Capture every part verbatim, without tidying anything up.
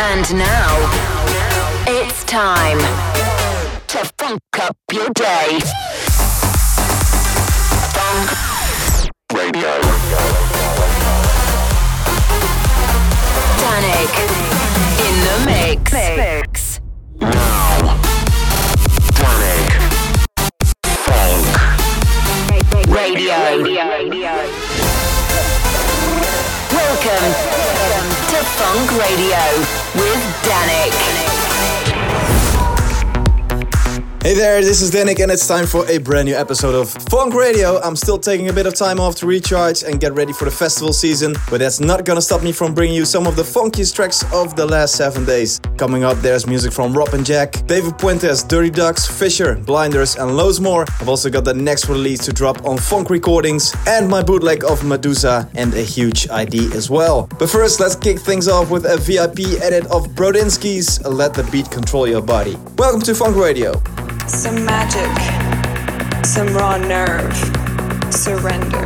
And now, it's time to funk up your day. Funk Radio. Danic in the mix. mix. Now, Danic. Funk Radio. Welcome to Funk Radio with Danic. Hey there, this is Danic and it's time for a brand new episode of Funk Radio. I'm still taking a bit of time off to recharge and get ready for the festival season, but that's not gonna stop me from bringing you some of the funkiest tracks of the last seven days. Coming up, there's music from Rob and Jack, David Puentes, Dirty Ducks, Fisher, Blinders and loads more. I've also got the next release to drop on Funk Recordings and my bootleg of Meduza and a huge I D as well. But first, let's kick things off with a V I P edit of Brodinski's Let the Beat Control Your Body. Welcome to Funk Radio. Some magic, some raw nerve, surrender,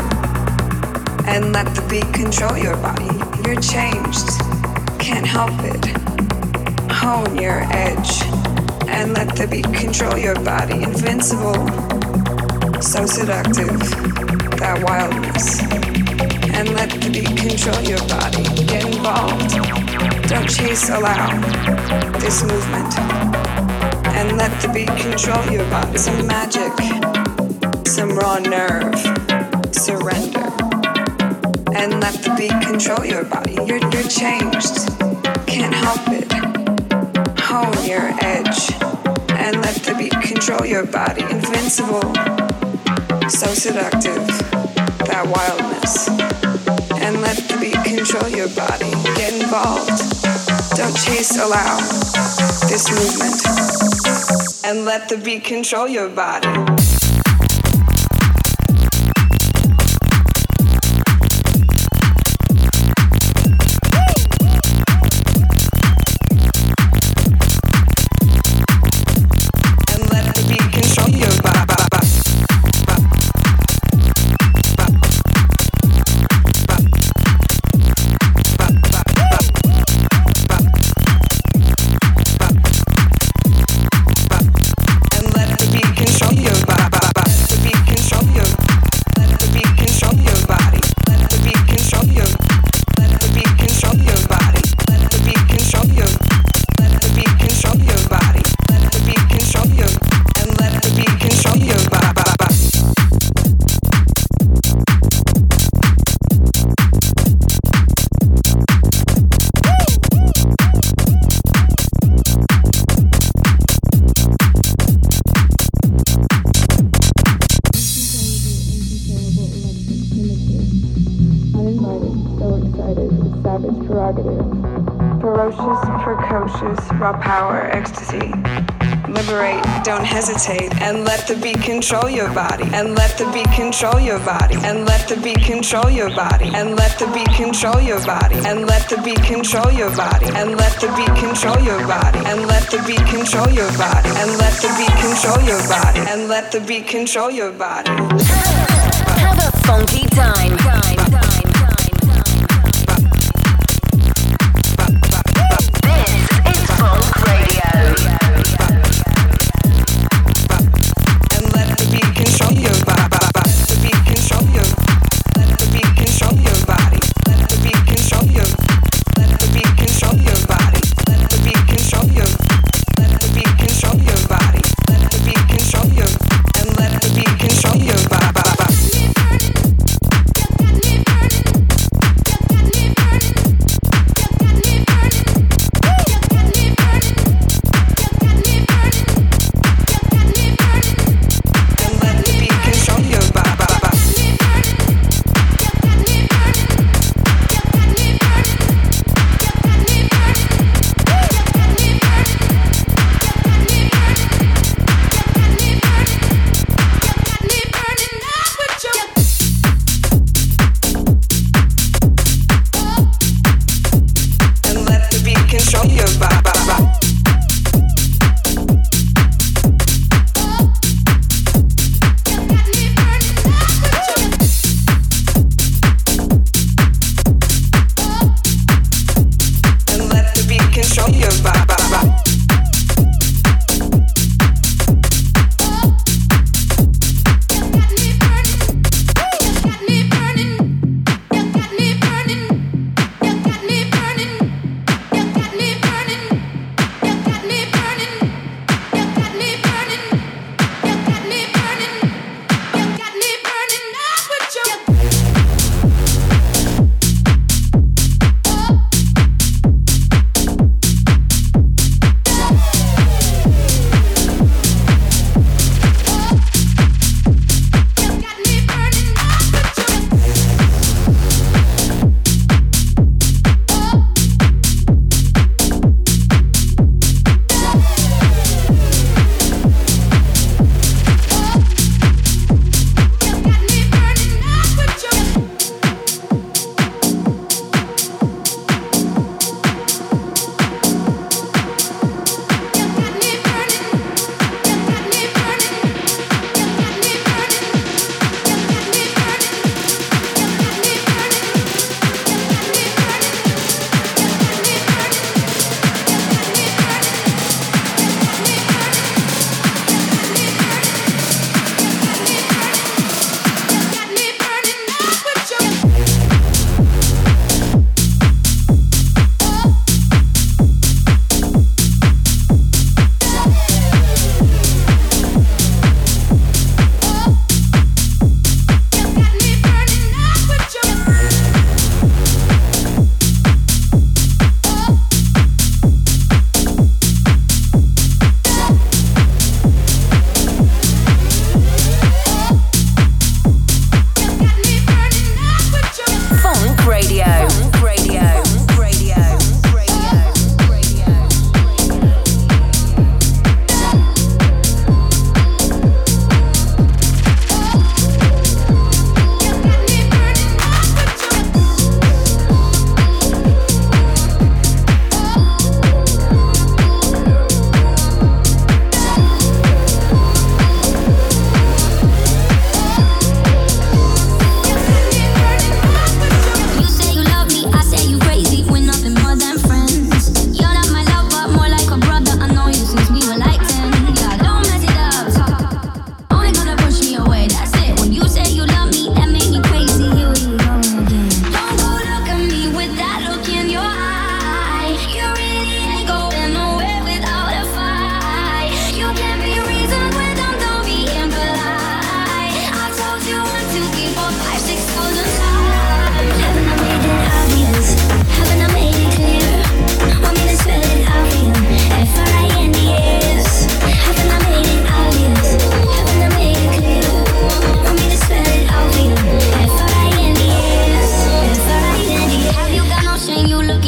and let the beat control your body. You're changed, can't help it. Hone your edge, and let the beat control your body. Invincible, so seductive, that wildness. And let the beat control your body. Get involved, don't chase, allow this movement. And let the beat control your body. Some magic, some raw nerve, surrender. And let the beat control your body. You're, you're changed, can't help it. Hone your edge. And let the beat control your body. Invincible, so seductive, that wildness. And let the beat control your body. Get involved. Don't chase, allow this movement, and let the beat control your body. And let the beat control your body. Raw power, ecstasy, liberate, don't hesitate, and let the beat control your body, and let the beat control your body, and let the beat control your body, and let the beat control your body, and let the beat control your body, and let the beat control your body, and let the beat control your body, and let the beat control your body, and let the beat control your body. Have a funky time. time, time. Your body, and let the beat control your body.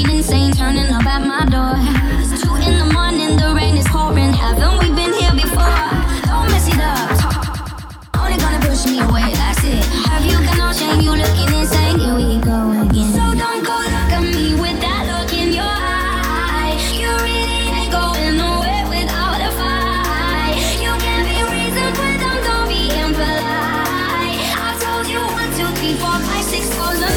stayed insane, turning up at my door. It's two in the morning, the rain is pouring. Haven't we been here before? Don't mess it up. Talk. Only gonna push me away, that's it. Have you got no shame? You looking insane? Here we go again. So don't go look at me with that look in your eye. You really ain't going nowhere without a fight. You can be reasoned with them, don't be impolite. I told you one, two, three, four, five, six, four, nine.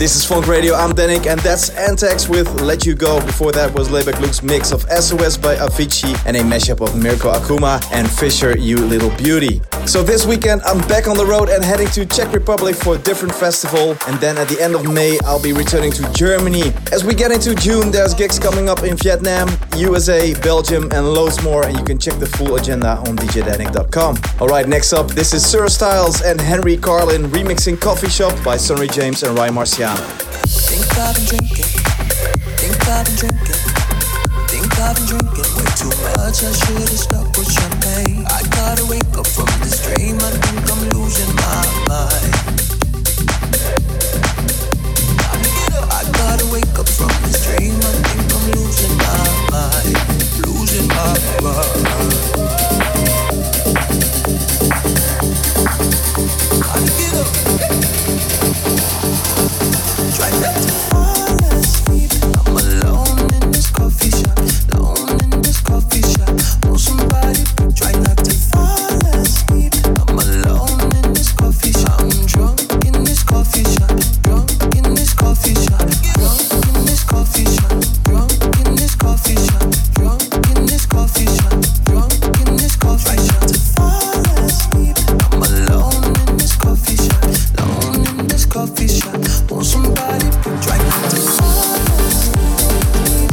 This is Funk Radio, I'm Danic, and that's Antrax with Let You Go. Before that was Layback Luke's mix of S O S by Avicii and a mashup of Mirko Akuma and Fisher, You Little Beauty. So this weekend I'm back on the road and heading to Czech Republic for a different festival, and then at the end of May I'll be returning to Germany. As we get into June, there's gigs coming up in Vietnam, U S A, Belgium and loads more, and you can check the full agenda on D J Danic dot com. Alright, next up this is Sura Styles and Henry Carlin remixing Coffee Shop by Sunnery James and Ryan Marciano. Think I've been drinking, think I've been drinking, think I've been drinking way too much, I should have stuck with champagne. I gotta wake up from this dream, I think I'm losing my mind. I gotta wake up from this dream, I think I'm losing my mind, losing my mind. I gotta get up. Try not to fall asleep. I'm alone in this coffee shop, alone in this coffee shop. Won't somebody try not to fall asleep? I'm alone in this coffee shop. I'm drunk in this coffee shop, drunk in this coffee shop, drunk in this coffee shop, drunk in this coffee shop, drunk in this coffee shop, drunk in this coffee shop. Try not to fall asleep. I'm alone in this coffee shop, alone in this coffee shop. Won't somebody try not to fall asleep,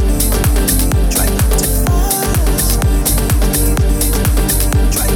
try not to fall asleep, try not to fall asleep, try not to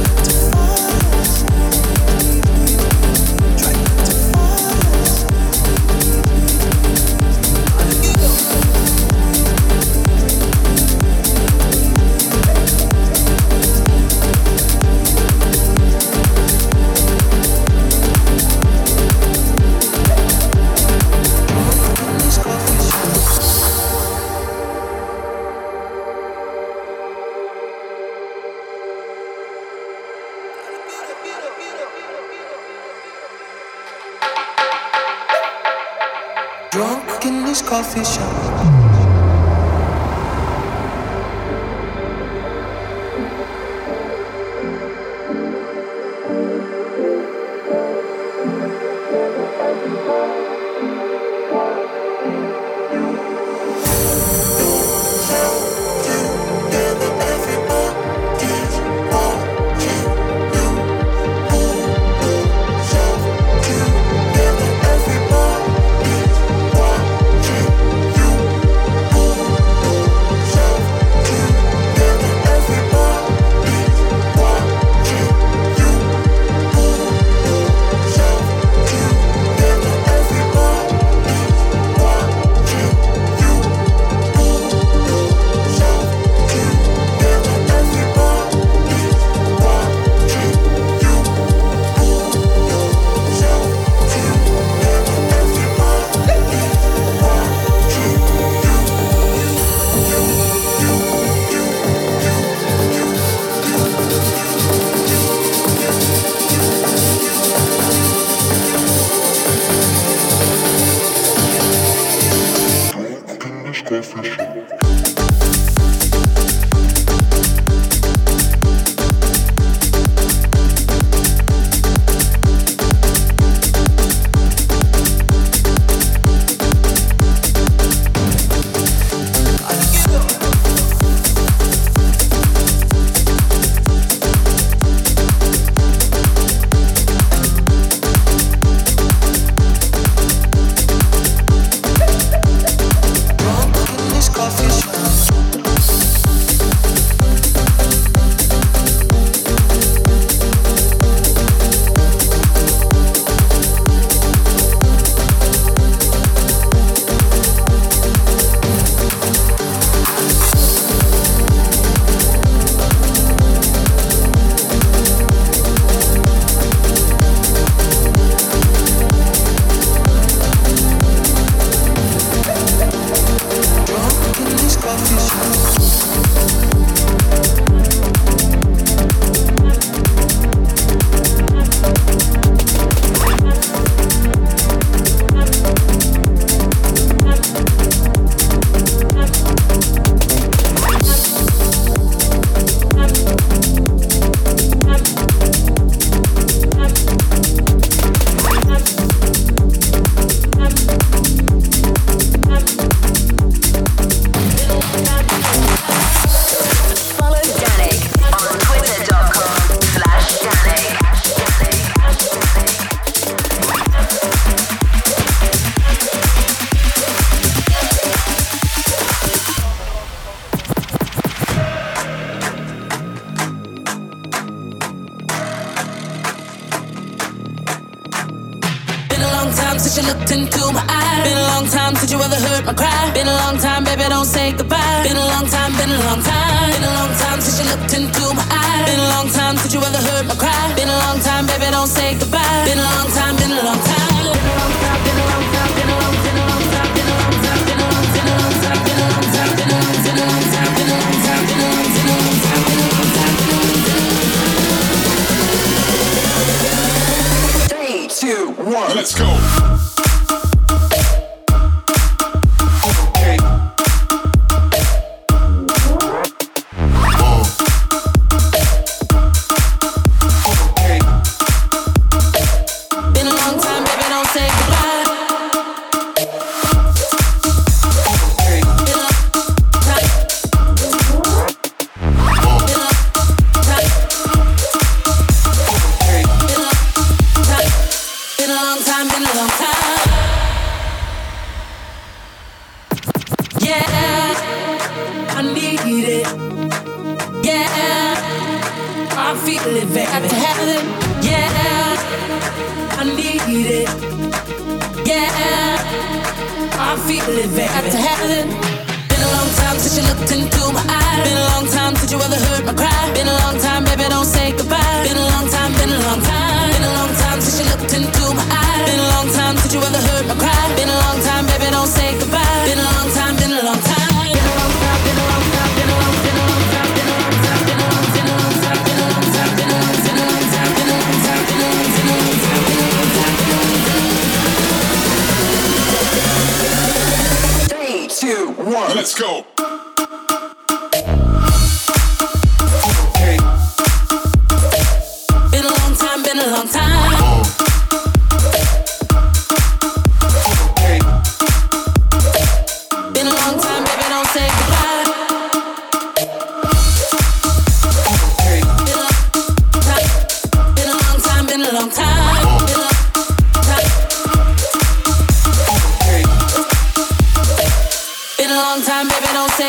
coffee shop. 'cause you looked into my eyes. Been a long time since you ever heard my cry. Been a long time, baby, don't say goodbye. Been a long time, been a long time. Been a long time since you looked into my eyes. Been a long time since you ever heard my cry. Been a long time, baby, don't say goodbye. Been a long time, been a long time. Been a long time, been a long time, been a long time, been a long time, been a long time, been a long time, been a long time, been a long time, been a long time, been a long time, been a long time, been a long time, been a long time. Two, one, let's go. Been a long time, baby, don't say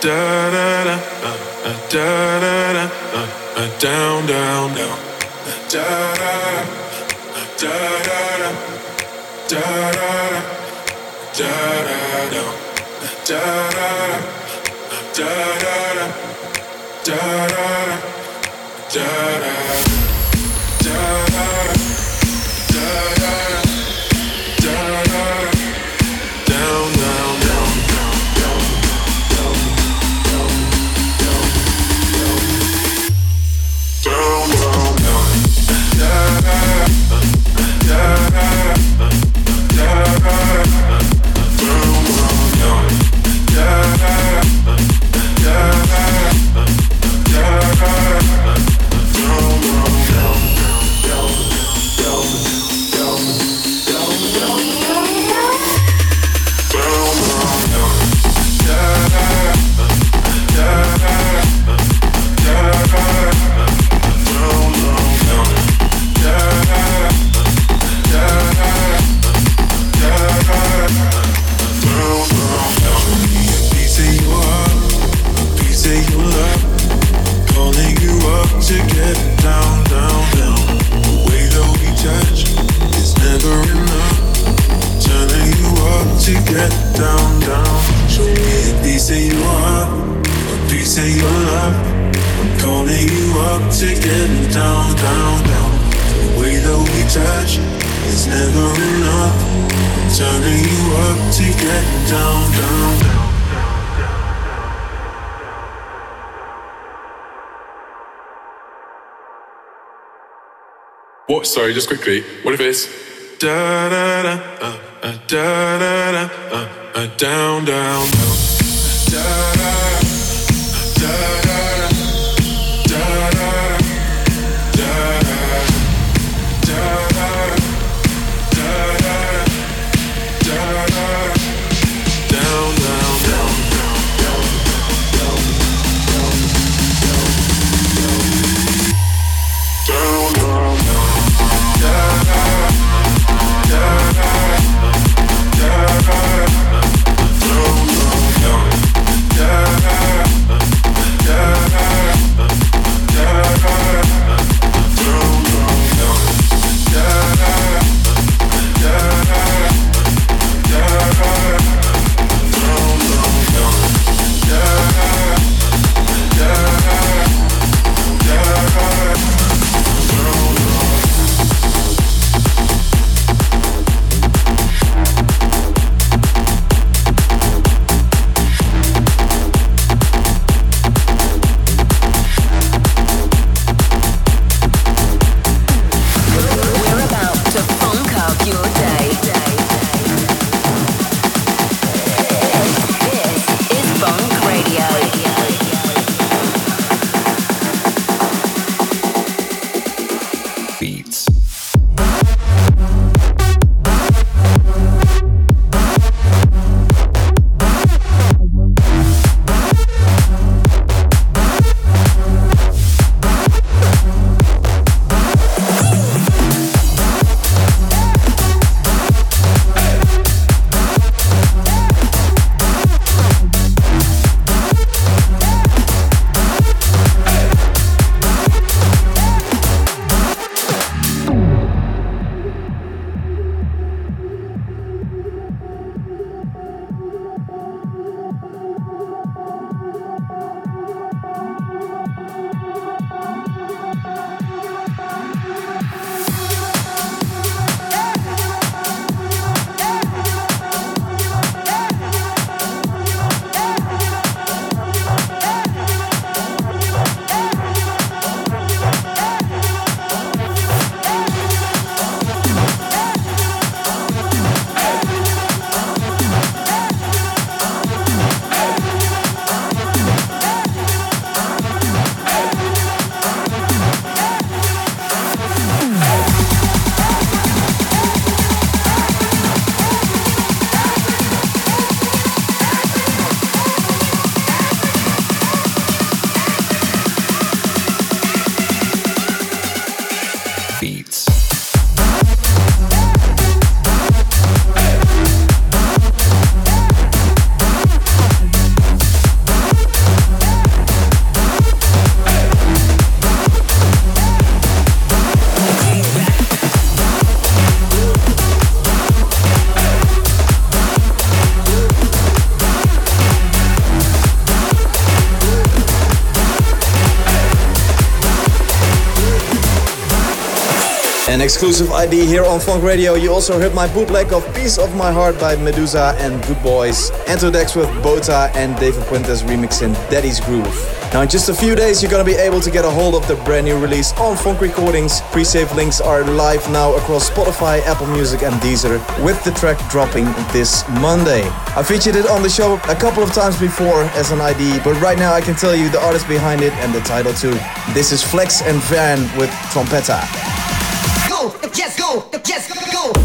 da da da da da da da down down down da da da da da da da down da da da da da da da. What? Sorry, just quickly. What if it's da da da uh, uh, da da da uh, uh, down down down da da da da. Yeah. exclusive I D here on Funk Radio. You also heard my bootleg of Piece of My Heart by Meduza and Goodboys, Antrax with Bota, and David Puentes remixing Daddy's Groove. Now in just a few days you're going to be able to get a hold of the brand new release on Funk Recordings. Pre-save links are live now across Spotify, Apple Music and Deezer, with the track dropping this Monday. I featured it on the show a couple of times before as an I D, but right now I can tell you the artist behind it and the title too. This is Flex and Van with Trompeta. Go, yes, go, yes, go, go.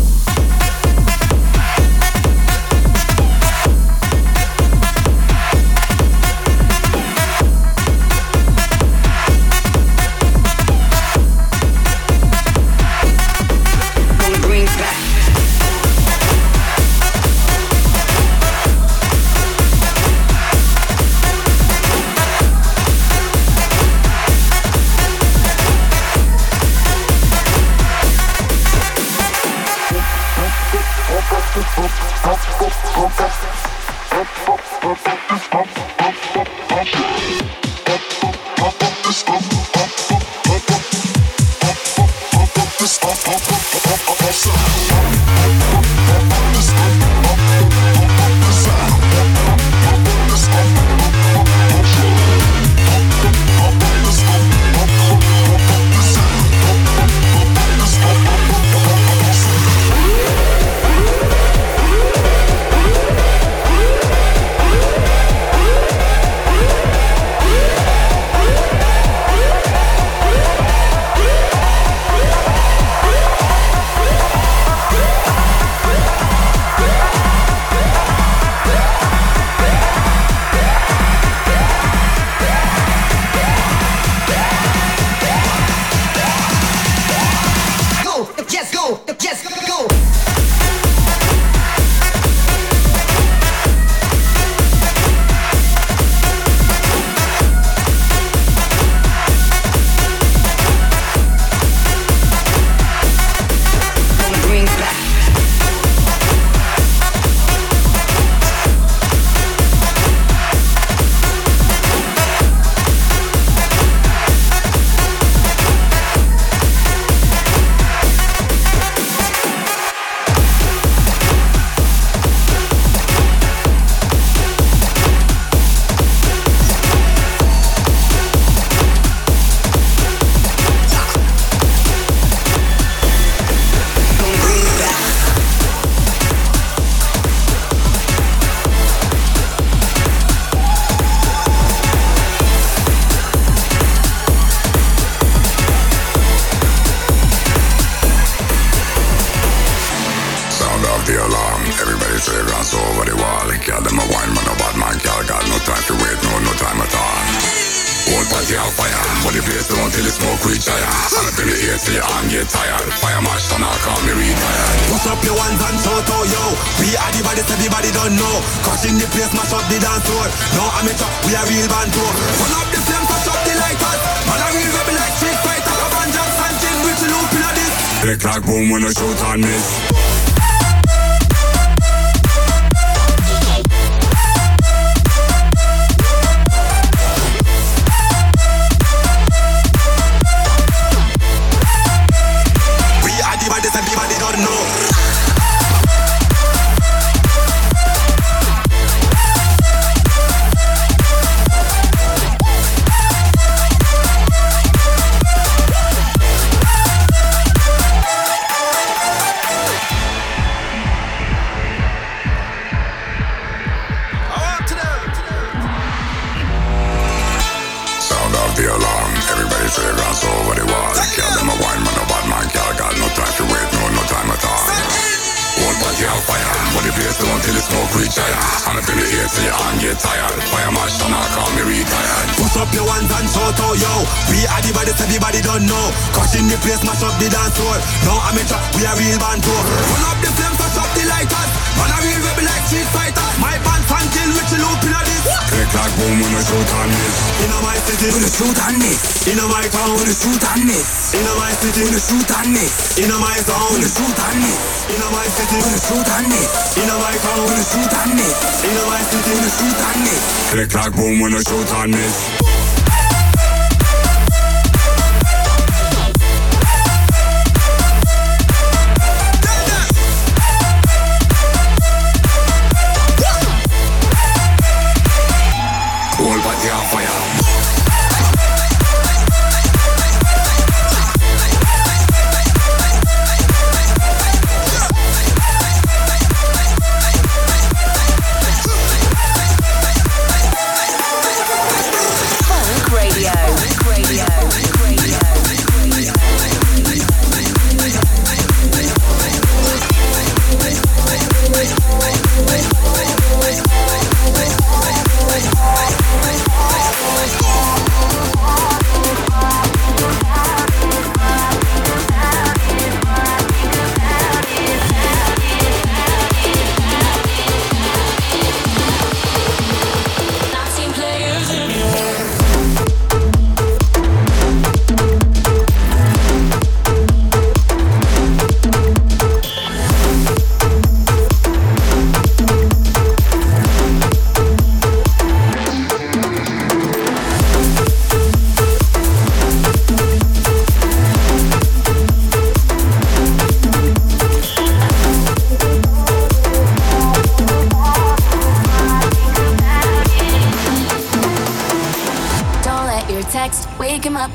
text, wake him up.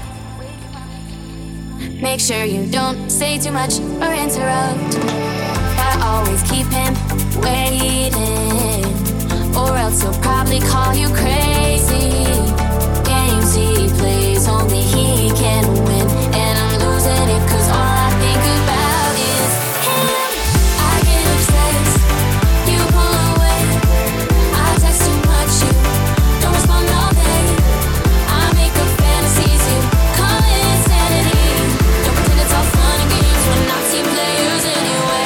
Make sure you don't say too much or interrupt. I always keep him waiting, or else he'll probably call you crazy. Games he plays, only he can win, and I'm losing it 'cause all I think about is him. I get obsessed, you pull away. I text too much, you don't respond all day. I make up fantasies, you call it insanity. Don't pretend it's all fun and games when not team players anyway.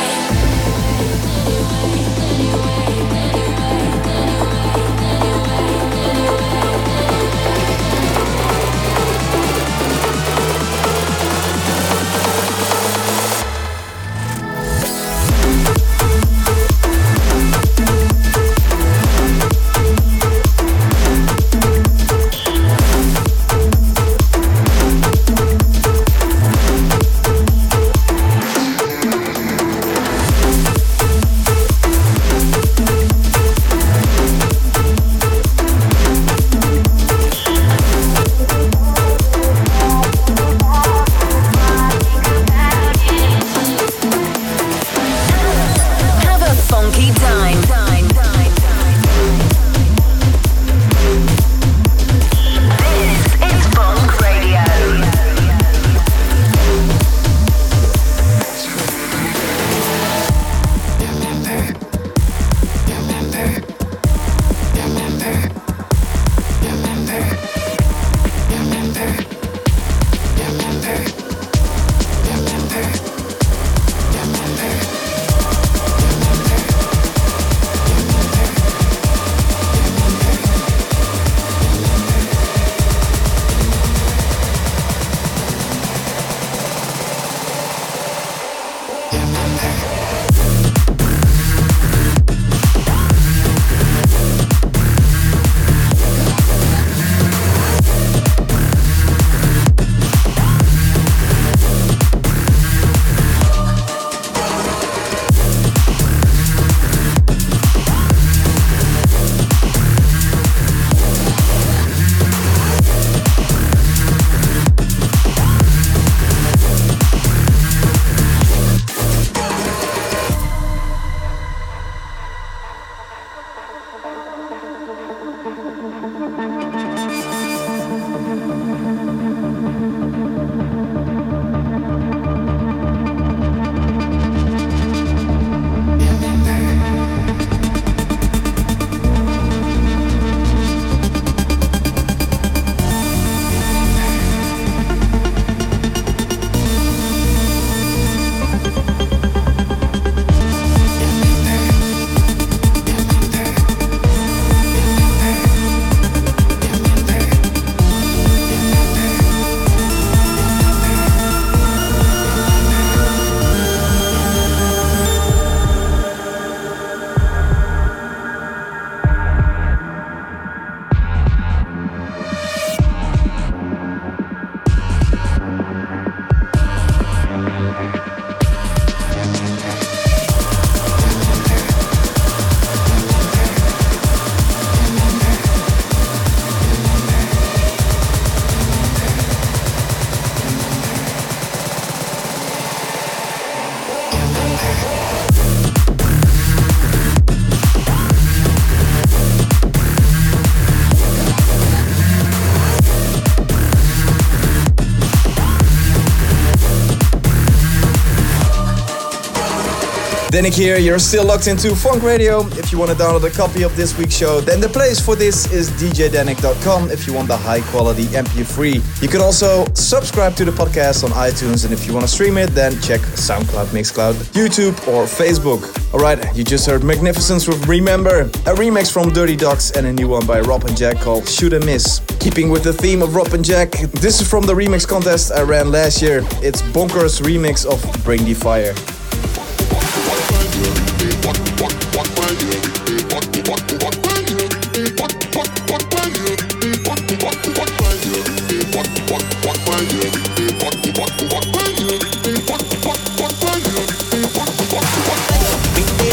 Danic here, you're still locked into Funk Radio. If you want to download a copy of this week's show, then the place for this is D J Danic dot com if you want the high quality M P three. You can also subscribe to the podcast on iTunes, and if you want to stream it, then check SoundCloud, Mixcloud, YouTube or Facebook. Alright, you just heard Magnificence with Remember, a remix from Dirty Ducks and a new one by Rob and Jack called Shoot and Miss. Keeping with the theme of Rob and Jack, this is from the remix contest I ran last year. It's Bonkers remix of Bring the Fire. Big day,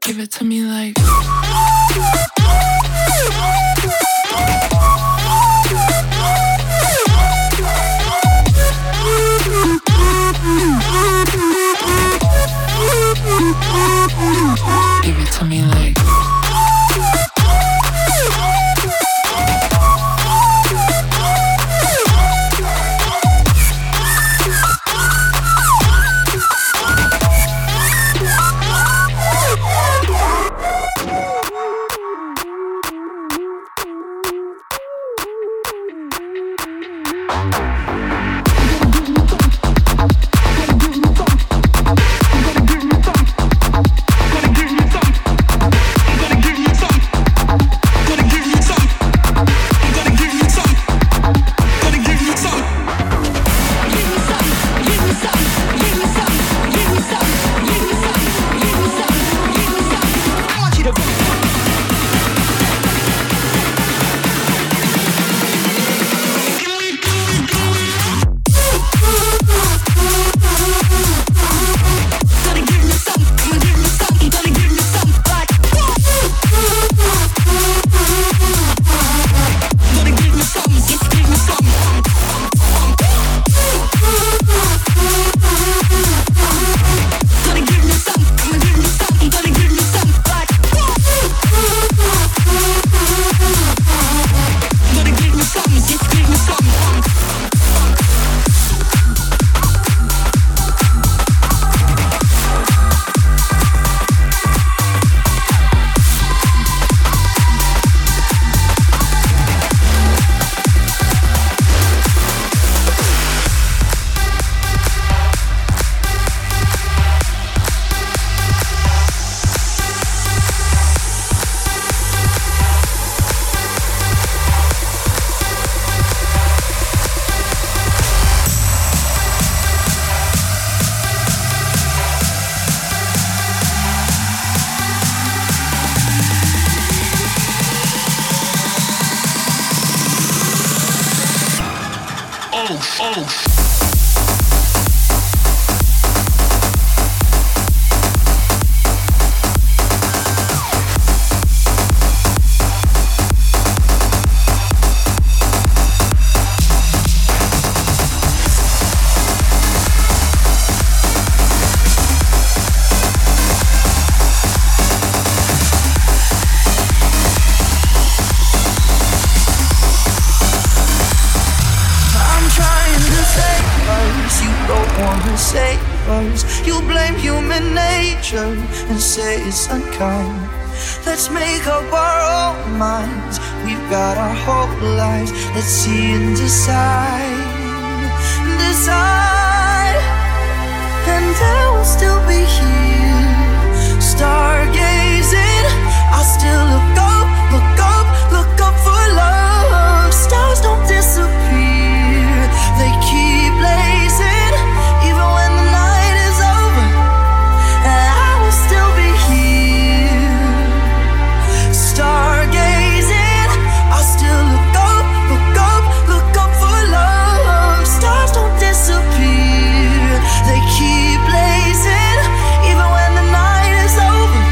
Give it to me like. Give it to me like. Keep blazing, even when the night is over.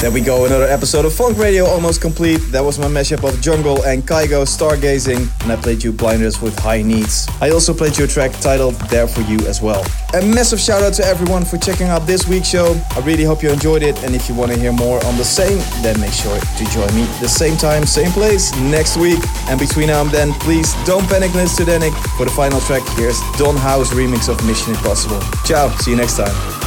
There we go, another episode of Funk Radio almost complete. That was my mashup of Jungle and Kygo, Stargazing, and I played you Blinders with High Needs. I also played you a track titled There For You as well. A massive shout out to everyone for checking out this week's show. I really hope you enjoyed it, and if you want to hear more on the same, then make sure to join me the same time, same place next week. And between now and then, please don't panic, listen to Danic. For the final track, here's Don Howe's remix of Mission Impossible. Ciao, see you next time.